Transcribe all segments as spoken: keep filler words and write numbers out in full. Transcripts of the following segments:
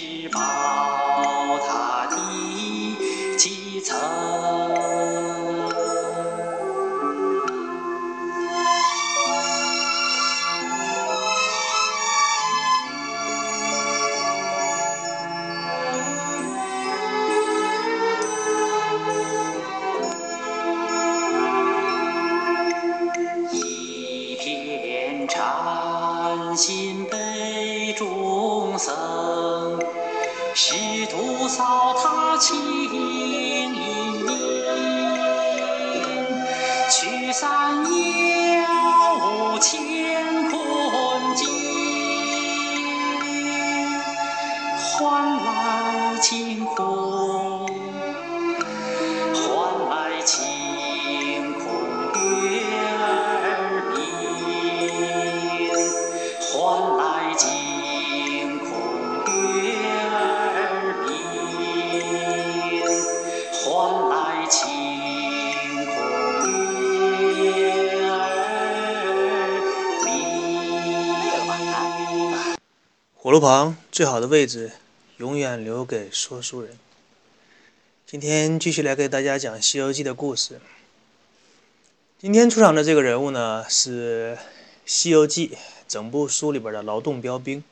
是宝塔第几层？一片禅心悲众生。 师徒扫他清影影，驱散妖物乾坤境，换来晴空，换来晴空月儿明，换来晴。 火炉旁最好的位置，永远留给说书人。今天继续来给大家讲《西游记》的故事。今天出场的这个人物呢，是《西游记》整部书里边的劳动标兵，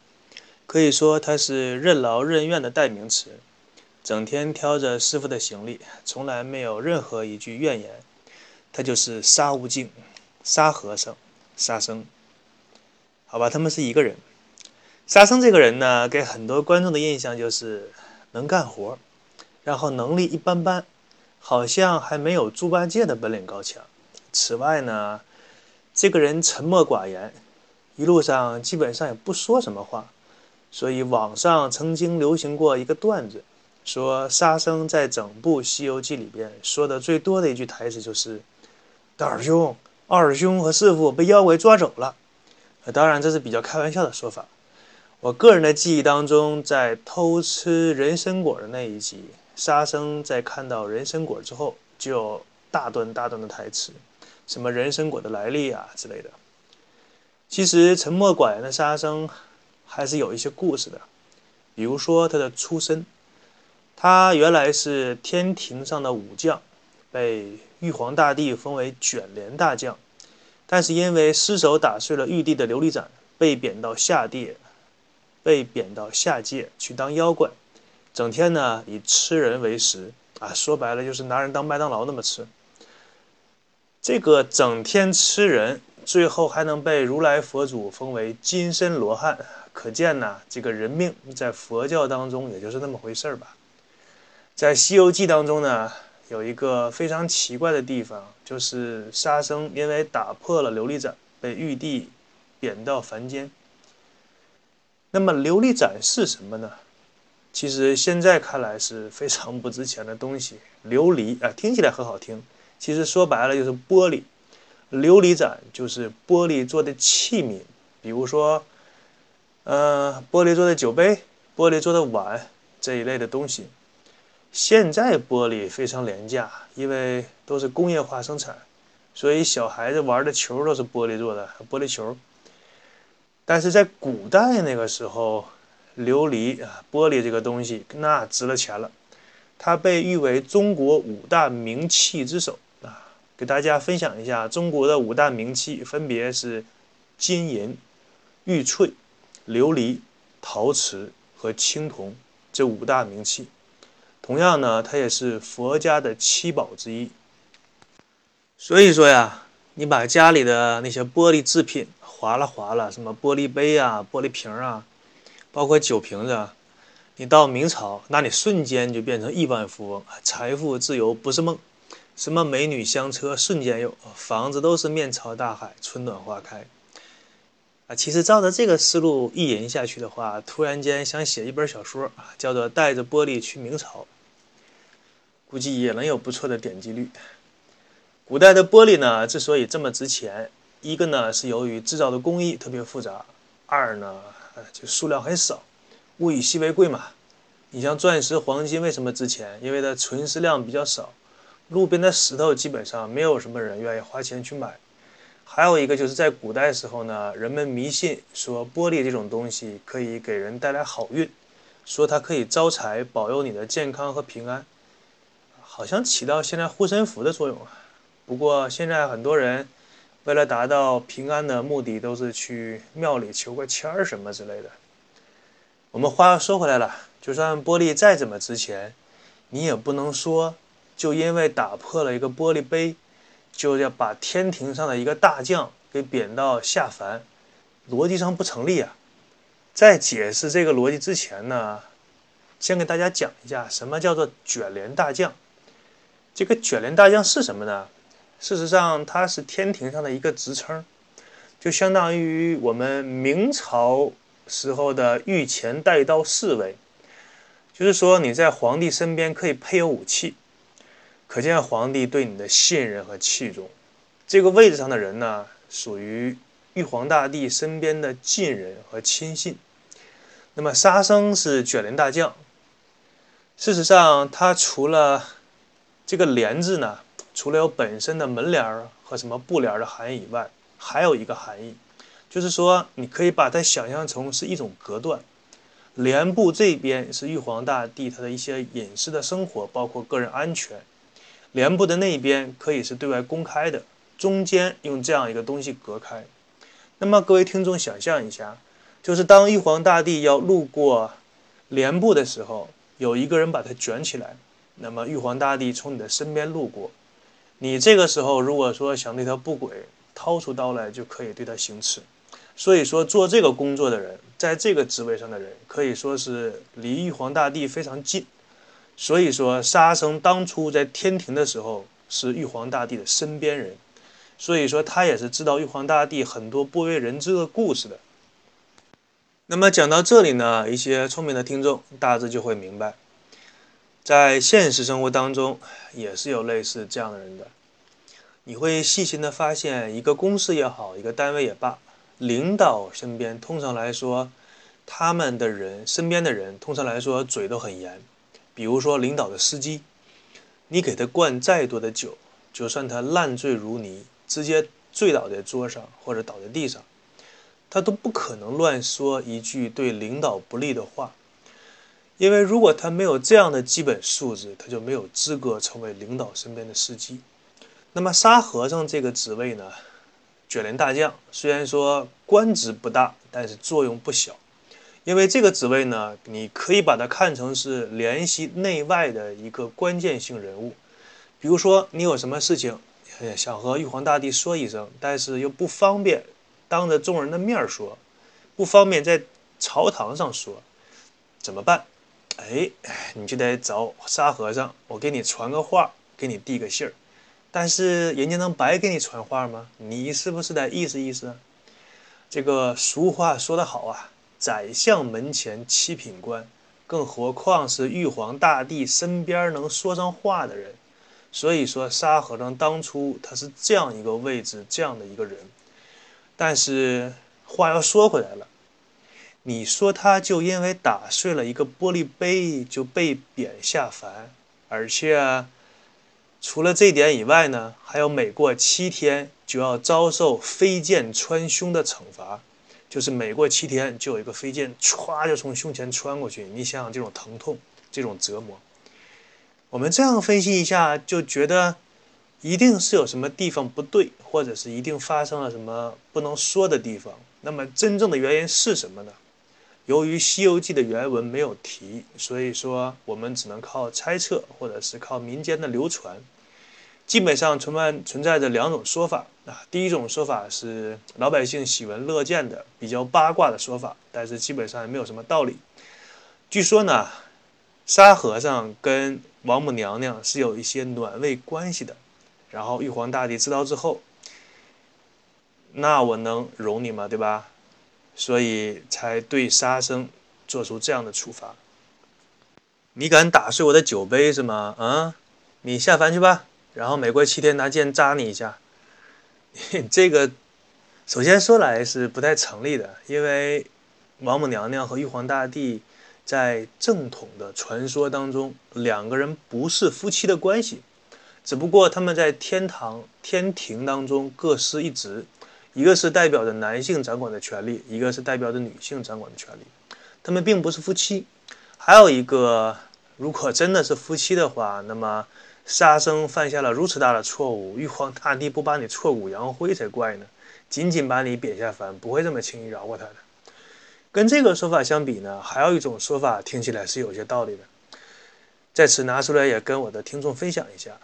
可以说他是任劳任怨的代名词。 整天挑着师傅的行李，从来没有任何一句怨言。他就是沙悟净、沙和尚、沙僧。好吧，他们是一个人。沙僧这个人呢，给很多观众的印象就是能干活，然后能力一般般，好像还没有猪八戒的本领高强。此外呢，这个人沉默寡言，一路上基本上也不说什么话。所以网上曾经流行过一个段子。 说沙僧在整部《西游记》里边说的最多的一句台词就是：“大师兄、二师兄和师傅被妖怪抓走了。”当然，这是比较开玩笑的说法。我个人的记忆当中，在偷吃人参果的那一集，沙僧在看到人参果之后，就有大段大段的台词，什么人参果的来历啊之类的。其实，沉默寡言的沙僧还是有一些故事的，比如说他的出身。 他原来是天庭上的武将，被玉皇大帝封为卷帘大将，但是因为失手打碎了玉帝的琉璃盏，被贬到下地，被贬到下界去当妖怪，整天呢以吃人为食啊，说白了就是拿人当麦当劳那么吃。这个整天吃人，最后还能被如来佛祖封为金身罗汉，可见呢这个人命在佛教当中也就是那么回事儿吧。 在《西游记》当中呢，有一个非常奇怪的地方，就是沙僧因为打破了琉璃盏，被玉帝贬到凡间。那么琉璃盏是什么呢？其实现在看来是非常不值钱的东西。琉璃啊，听起来很好听，其实说白了就是玻璃。琉璃盏就是玻璃做的器皿，比如说，呃，玻璃做的酒杯、玻璃做的碗这一类的东西。 现在玻璃非常廉价，因为都是工业化生产，所以小孩子玩的球都是玻璃做的，玻璃球。但是在古代那个时候，琉璃啊，玻璃这个东西那值了钱了，它被誉为中国五大名器之首啊。给大家分享一下中国的五大名器，分别是金银、玉翠、琉璃、陶瓷和青铜这五大名器。 同样呢，它也是佛家的七宝之一。所以说呀，你把家里的那些玻璃制品划拉划拉，什么玻璃杯啊、玻璃瓶啊，包括酒瓶子啊，你到明朝，那你瞬间就变成亿万富翁，财富自由不是梦。什么美女香车瞬间有，房子都是面朝大海，春暖花开。啊，其实照着这个思路意淫下去的话，突然间想写一本小说啊，叫做《带着玻璃去明朝》。 估计也能有不错的点击率。古代的玻璃呢，之所以这么值钱，一个呢是由于制造的工艺特别复杂，二呢就数量很少，物以稀为贵嘛。你像钻石、黄金为什么值钱？因为它存世量比较少，路边的石头基本上没有什么人愿意花钱去买。还有一个就是在古代时候呢，人们迷信说玻璃这种东西可以给人带来好运，说它可以招财，保佑你的健康和平安，好像起到现在护身符的作用啊。不过现在很多人为了达到平安的目的，都是去庙里求个签儿什么之类的。我们话又说回来了，就算玻璃再怎么值钱，你也不能说就因为打破了一个玻璃杯，就要把天庭上的一个大将给贬到下凡，逻辑上不成立啊。在解释这个逻辑之前呢，先给大家讲一下什么叫做卷帘大将。这个卷帘大将是什么呢？事实上它是天庭上的一个职称，就相当于我们明朝时候的御前带刀侍卫，就是说你在皇帝身边可以配有武器，可见皇帝对你的信任和器重。这个位置上的人呢，属于玉皇大帝身边的近人和亲信。那么沙僧是卷帘大将，事实上他除了这个帘字呢，除了有本身的门帘和什么布帘的含义以外，还有一个含义，就是说你可以把它想象成是一种隔断。帘布这边是玉皇大帝他的一些隐私的生活，包括个人安全，帘布的那边可以是对外公开的，中间用这样一个东西隔开。那么各位听众想象一下，就是当玉皇大帝要路过帘布的时候，有一个人把它卷起来，那么玉皇大帝从你的身边路过，你这个时候如果说想对他不轨，掏出刀来就可以对他行刺。所以说做这个工作的人，在这个职位上的人，可以说是离玉皇大帝非常近。所以说沙僧当初在天庭的时候是玉皇大帝的身边人，所以说他也是知道玉皇大帝很多不为人知的故事的。那么讲到这里呢，一些聪明的听众大致就会明白，在现实生活当中也是有类似这样的人的。你会细心的发现，一个公司也好，一个单位也罢，领导身边通常来说，他们的人身边的人通常来说嘴都很严。比如说领导的司机，你给他灌再多的酒，就算他烂醉如泥，直接醉倒在桌上或者倒在地上，他都不可能乱说一句对领导不利的话。因为如果他没有这样的基本素质，他就没有资格成为领导身边的司机。那么沙和尚这个职位呢，卷帘大将，虽然说官职不大，但是作用不小。因为这个职位呢，你可以把它看成是联系内外的一个关键性人物。比如说你有什么事情想和玉皇大帝说一声，但是又不方便当着众人的面说，不方便在朝堂上说，怎么办？哎，你就得找沙和尚，我给你传个话，给你递个信儿。但是人家能白给你传话吗？你是不是得意思意思？这个俗话说得好啊，宰相门前七品官，更何况是玉皇大帝身边能说上话的人。所以说沙和尚当初他是这样一个位置，这样的一个人。但是话要说回来了，你说他就因为打碎了一个玻璃杯就被贬下凡，而且、啊、除了这点以外呢，还有每过七天就要遭受飞剑穿胸的惩罚，就是每过七天就有一个飞剑唰就从胸前穿过去，你想想这种疼痛，这种折磨。我们这样分析一下，就觉得一定是有什么地方不对，或者是一定发生了什么不能说的地方。那么真正的原因是什么呢？由于《西游记》的原文没有提，所以说我们只能靠猜测，或者是靠民间的流传。基本上存存在着两种说法啊。第一种说法是老百姓喜闻乐见的比较八卦的说法，但是基本上也没有什么道理。据说呢，沙和尚跟王母娘娘是有一些暖胃关系的，然后玉皇大帝知道之后，那我能容你吗？对吧？所以才对沙僧做出这样的处罚。你敢打碎我的酒杯是吗？啊，你下凡去吧，然后每过七天拿剑扎你一下。这个首先说来是不太成立的，因为王母娘娘和玉皇大帝在正统的传说当中，两个人不是夫妻的关系，只不过他们在天堂天庭当中各司一职，一个是代表着男性掌管的权利，一个是代表着女性掌管的权利，他们并不是夫妻。还有一个，如果真的是夫妻的话，那么杀生犯下了如此大的错误，玉皇大帝不把你挫骨扬灰才怪呢，仅仅把你贬下凡，不会这么轻易饶过他的。跟这个说法相比呢，还有一种说法听起来是有些道理的，在此拿出来也跟我的听众分享一下。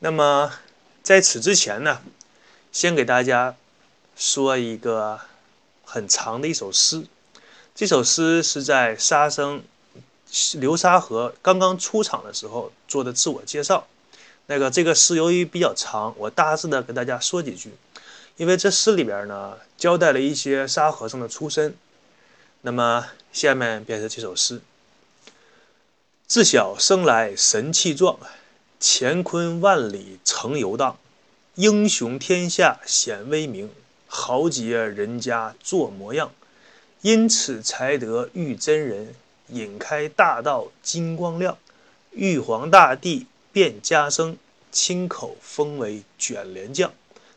那么在此之前呢，先给大家说一个很长的一首诗，这首诗是在沙僧流沙河刚刚出场的时候做的自我介绍。那个这个诗由于比较长，我大致的跟大家说几句，因为这诗里边呢交代了一些沙和尚的出身。那么下面便是这首诗：自小生来神气壮，乾坤万里成游荡，英雄天下显威名，豪杰人家做模样，因此才得遇真人，引开大道金光亮，玉皇大帝变家生，亲口封为卷帘将，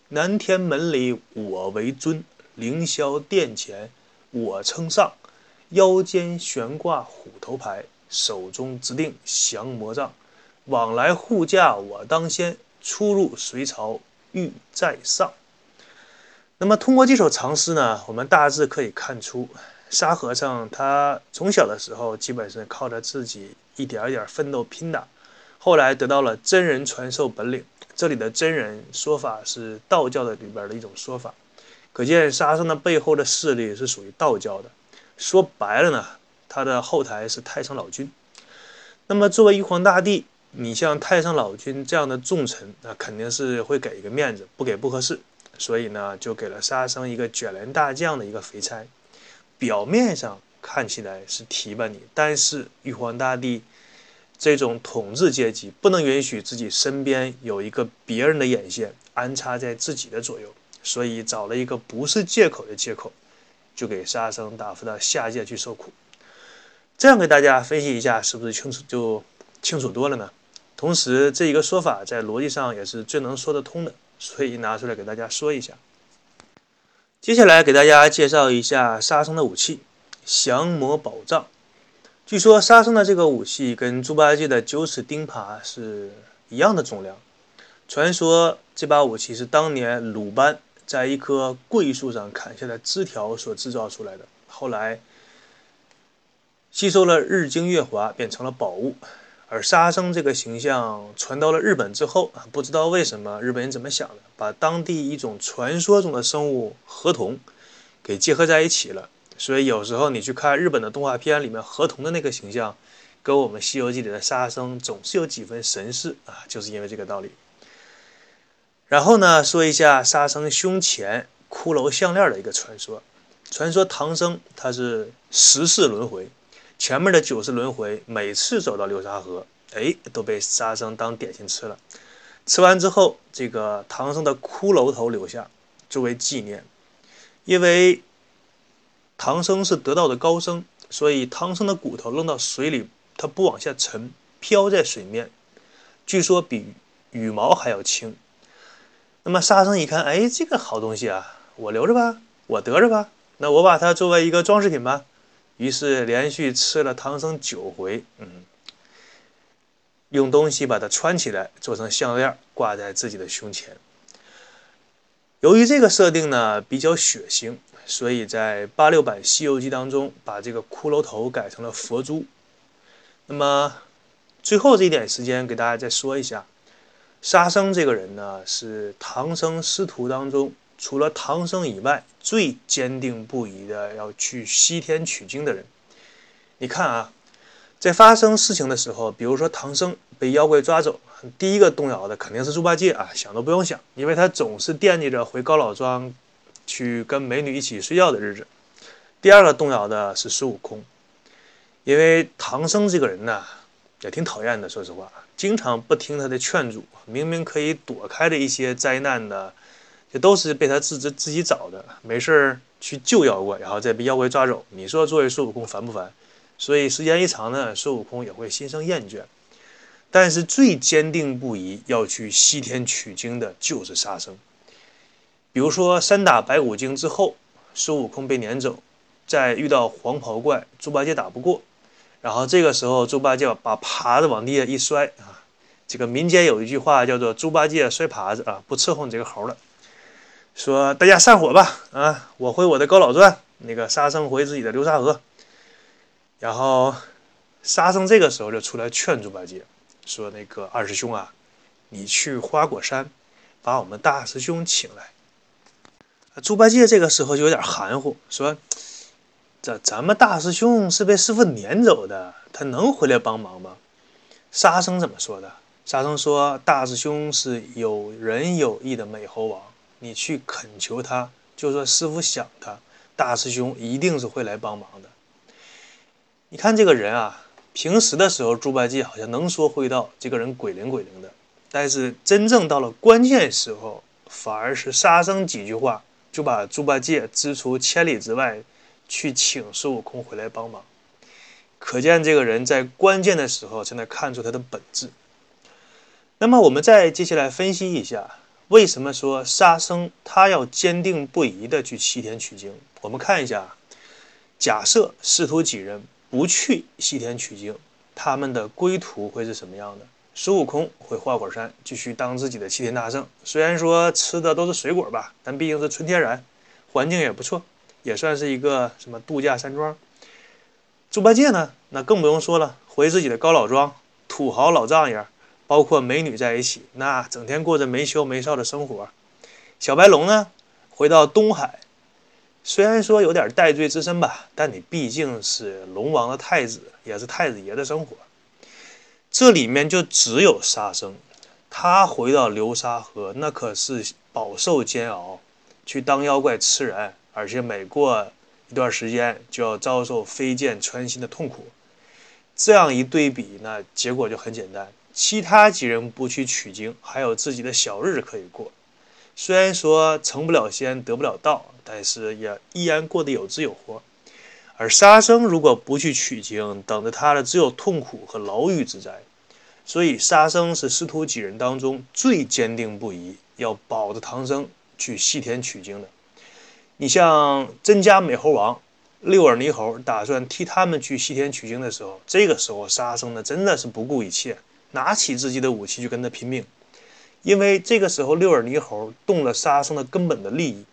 南天门里我为尊，凌霄殿前我称上，腰间悬挂虎头牌，手中执定降魔杖，往来护驾我当先，出入隋朝欲在上。那么通过这首长诗呢，我们大致可以看出，沙和尚他从小的时候基本是靠着自己一点一点奋斗拼打，后来得到了真人传授本领。这里的真人说法是道教的里边的一种说法，可见沙僧的背后的势力是属于道教的，说白了呢，他的后台是太上老君。那么作为玉皇大帝，你像太上老君这样的重臣，那肯定是会给一个面子，不给不合适，所以呢就给了沙僧一个卷帘大将的一个肥差。表面上看起来是提拔你，但是玉皇大帝这种统治阶级不能允许自己身边有一个别人的眼线安插在自己的左右，所以找了一个不是借口的借口，就给沙僧打发到下界去受苦。这样给大家分析一下，是不是清楚就清楚多了呢？同时这一个说法在逻辑上也是最能说得通的，所以拿出来给大家说一下。接下来给大家介绍一下沙僧的武器——降魔宝杖。据说沙僧的这个武器跟猪八戒的九齿钉耙是一样的重量。传说这把武器是当年鲁班在一棵桂树上砍下的枝条所制造出来的，后来吸收了日精月华，变成了宝物。而沙僧这个形象传到了日本之后，不知道为什么日本人怎么想的，把当地一种传说中的生物河童给结合在一起了。所以有时候你去看日本的动画片里面河童的那个形象，跟我们西游记里的沙僧总是有几分神似啊，就是因为这个道理。然后呢，说一下沙僧胸前骷髅项链的一个传说。传说唐僧他是十世轮回，前面的九世轮回每次走到流沙河，哎，都被沙僧当点心吃了。吃完之后，这个唐僧的骷髅头留下作为纪念。因为唐僧是得道的高僧，所以唐僧的骨头扔到水里，它不往下沉，飘在水面，据说比羽毛还要轻。那么沙僧一看，哎，这个好东西啊，我留着吧，我得着吧，那我把它作为一个装饰品吧。于是连续吃了唐僧九回，嗯，用东西把它穿起来，做成项链，挂在自己的胸前。由于这个设定呢比较血腥，所以在八六版《西游记》当中，把这个骷髅头改成了佛珠。那么最后这一点时间给大家再说一下，沙僧这个人呢，是唐僧师徒当中除了唐僧以外最坚定不移的要去西天取经的人。你看啊，在发生事情的时候，比如说唐僧被妖怪抓走，第一个动摇的肯定是猪八戒啊，想都不用想，因为他总是惦记着回高老庄去跟美女一起睡觉的日子。第二个动摇的是孙悟空，因为唐僧这个人呢也挺讨厌的，说实话，经常不听他的劝阻，明明可以躲开的一些灾难的，这都是被他自己自己找的，没事去救妖怪，然后再被妖怪抓走。你说作为孙悟空烦不烦？所以时间一长呢，孙悟空也会心生厌倦。但是最坚定不移要去西天取经的就是沙僧。比如说三打白骨精之后，孙悟空被撵走，再遇到黄袍怪，猪八戒打不过，然后这个时候猪八戒把耙子往地下一摔啊，这个民间有一句话叫做“猪八戒摔耙子”啊，不伺候你这个猴了。说大家散伙吧啊，我回我的高老庄，那个沙僧回自己的流沙河。然后沙僧这个时候就出来劝猪八戒，说那个二师兄啊，你去花果山把我们大师兄请来。猪八戒这个时候就有点含糊，说这咱们大师兄是被师傅撵走的，他能回来帮忙吗？沙僧怎么说的？沙僧说大师兄是有仁有义的美猴王，你去恳求他，就说师傅想他，大师兄一定是会来帮忙的。你看这个人啊，平时的时候猪八戒好像能说会道，这个人鬼灵鬼灵的，但是真正到了关键时候，反而是沙僧几句话就把猪八戒支出千里之外去请孙悟空回来帮忙，可见这个人在关键的时候才能看出他的本质。那么我们再接下来分析一下，为什么说沙僧他要坚定不移的去西天取经？我们看一下，假设师徒几人不去西天取经，他们的归途会是什么样的？孙悟空回花果山继续当自己的齐天大圣，虽然说吃的都是水果吧，但毕竟是纯天然，环境也不错，也算是一个什么度假山庄。猪八戒呢，那更不用说了，回自己的高老庄，土豪老丈人，包括美女在一起，那整天过着没羞没臊的生活。小白龙呢，回到东海，虽然说有点戴罪之身吧，但你毕竟是龙王的太子，也是太子爷的生活。这里面就只有沙僧，他回到流沙河，那可是饱受煎熬，去当妖怪吃人，而且每过一段时间就要遭受飞剑穿心的痛苦。这样一对比，那结果就很简单，其他几人不去取经，还有自己的小日子可以过，虽然说成不了仙得不了道，但是也依然过得有滋有活。而沙僧如果不去取经，等着他的只有痛苦和牢狱之灾。所以沙僧是师徒几人当中最坚定不移要保着唐僧去西天取经的。你像真假美猴王、六耳猕猴打算替他们去西天取经的时候，这个时候沙僧呢真的是不顾一切，拿起自己的武器就跟他拼命。因为这个时候六耳猕猴动了沙僧的根本的利益，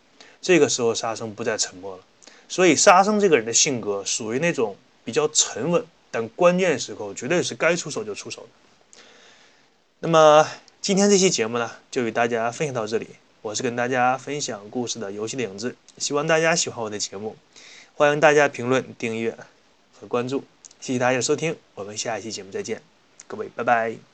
这个时候沙僧不再沉默了。所以沙僧这个人的性格属于那种比较沉稳，但关键时候绝对是该出手就出手的。那么今天这期节目呢，就与大家分享到这里，我是跟大家分享故事的游戏的影子，希望大家喜欢我的节目，欢迎大家评论、订阅和关注，谢谢大家的收听，我们下一期节目再见，各位拜拜。